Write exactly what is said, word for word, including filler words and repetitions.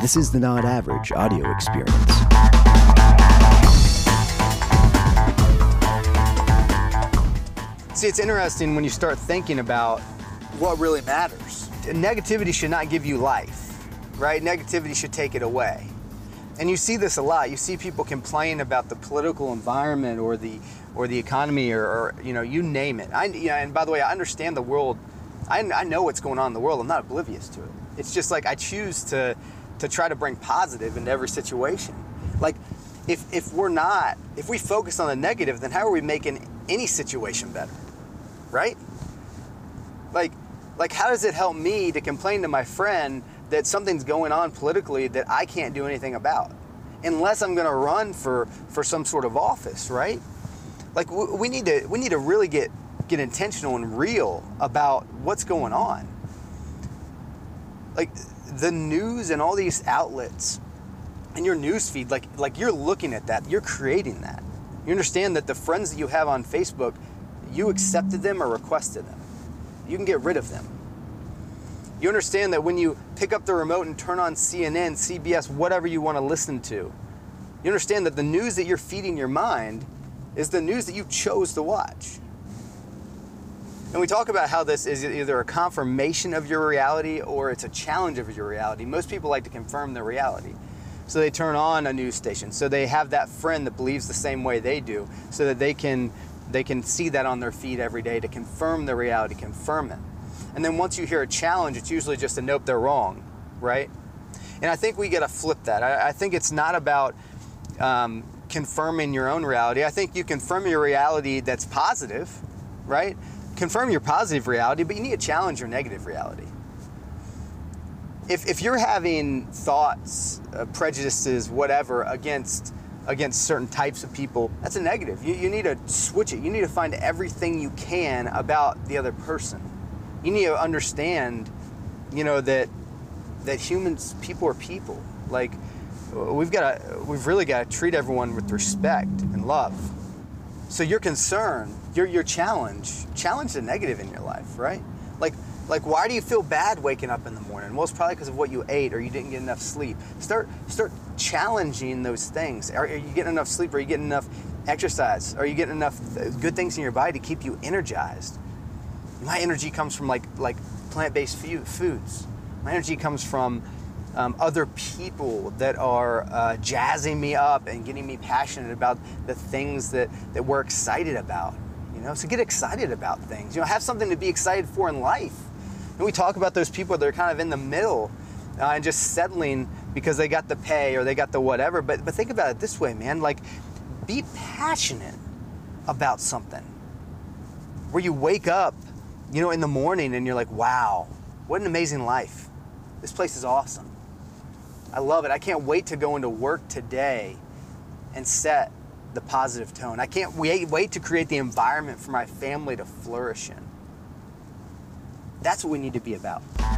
This is the Not Average Audio Experience. See, it's interesting when you start thinking about what really matters. Negativity should not give you life, right? Negativity should take it away. And you see this a lot. You see people complain about the political environment or the or the economy or, or you know, you name it. I, you know, and by the way, I understand the world. I, I know what's going on in the world. I'm not oblivious to it. It's just like I choose to to try to bring positive into every situation. Like if if we're not, if we focus on the negative, then how are we making any situation better, right? Like like how does it help me to complain to my friend that something's going on politically that I can't do anything about, unless I'm going to run for, for some sort of office, right? Like we, we need to we need to really get get intentional and real about what's going on. Like the news and all these outlets and your news feed, like like you're looking at that, you're creating that. You understand that the friends that you have on Facebook, you accepted them or requested them. You can get rid of them. You understand that when you pick up the remote and turn on C N N, C B S, whatever you want to listen to, you understand that the news that you're feeding your mind is the news that you chose to watch. And we talk about how this is either a confirmation of your reality or it's a challenge of your reality. Most people like to confirm their reality. So they turn on a news station. So they have that friend that believes the same way they do so that they can, they can see that on their feed every day to confirm their reality, confirm it. And then once you hear a challenge, it's usually just a nope, they're wrong, right? And I think we got to flip that. I, I think it's not about um, confirming your own reality. I think you confirm your reality that's positive, right? Confirm your positive reality, but you need to challenge your negative reality. If, if you're having thoughts, uh, prejudices, whatever, against against certain types of people, that's a negative. You, you need to switch it. You need to find everything you can about the other person. You need to understand, you know, that that humans, people are people. Like we've got to, we've really got to treat everyone with respect and love. So your concern, your your challenge, challenge the negative in your life, right? Like like why do you feel bad waking up in the morning? Well, it's probably because of what you ate or you didn't get enough sleep. Start start challenging those things. Are, are you getting enough sleep? Are you getting enough exercise? Are you getting enough good things in your body to keep you energized? My energy comes from like like plant-based foods. My energy comes from um, other people that are uh, jazzing me up and getting me passionate about the things that, that we're excited about. You know, so get excited about things. You know, have something to be excited for in life. And we talk about those people that are kind of in the middle uh, and just settling because they got the pay or they got the whatever. But but think about it this way, man. Like, be passionate about something. Where you wake up, you know, in the morning and you're like, wow, what an amazing life. This place is awesome. I love it. I can't wait to go into work today and set the positive tone. I can't wait, wait to create the environment for my family to flourish in. That's what we need to be about.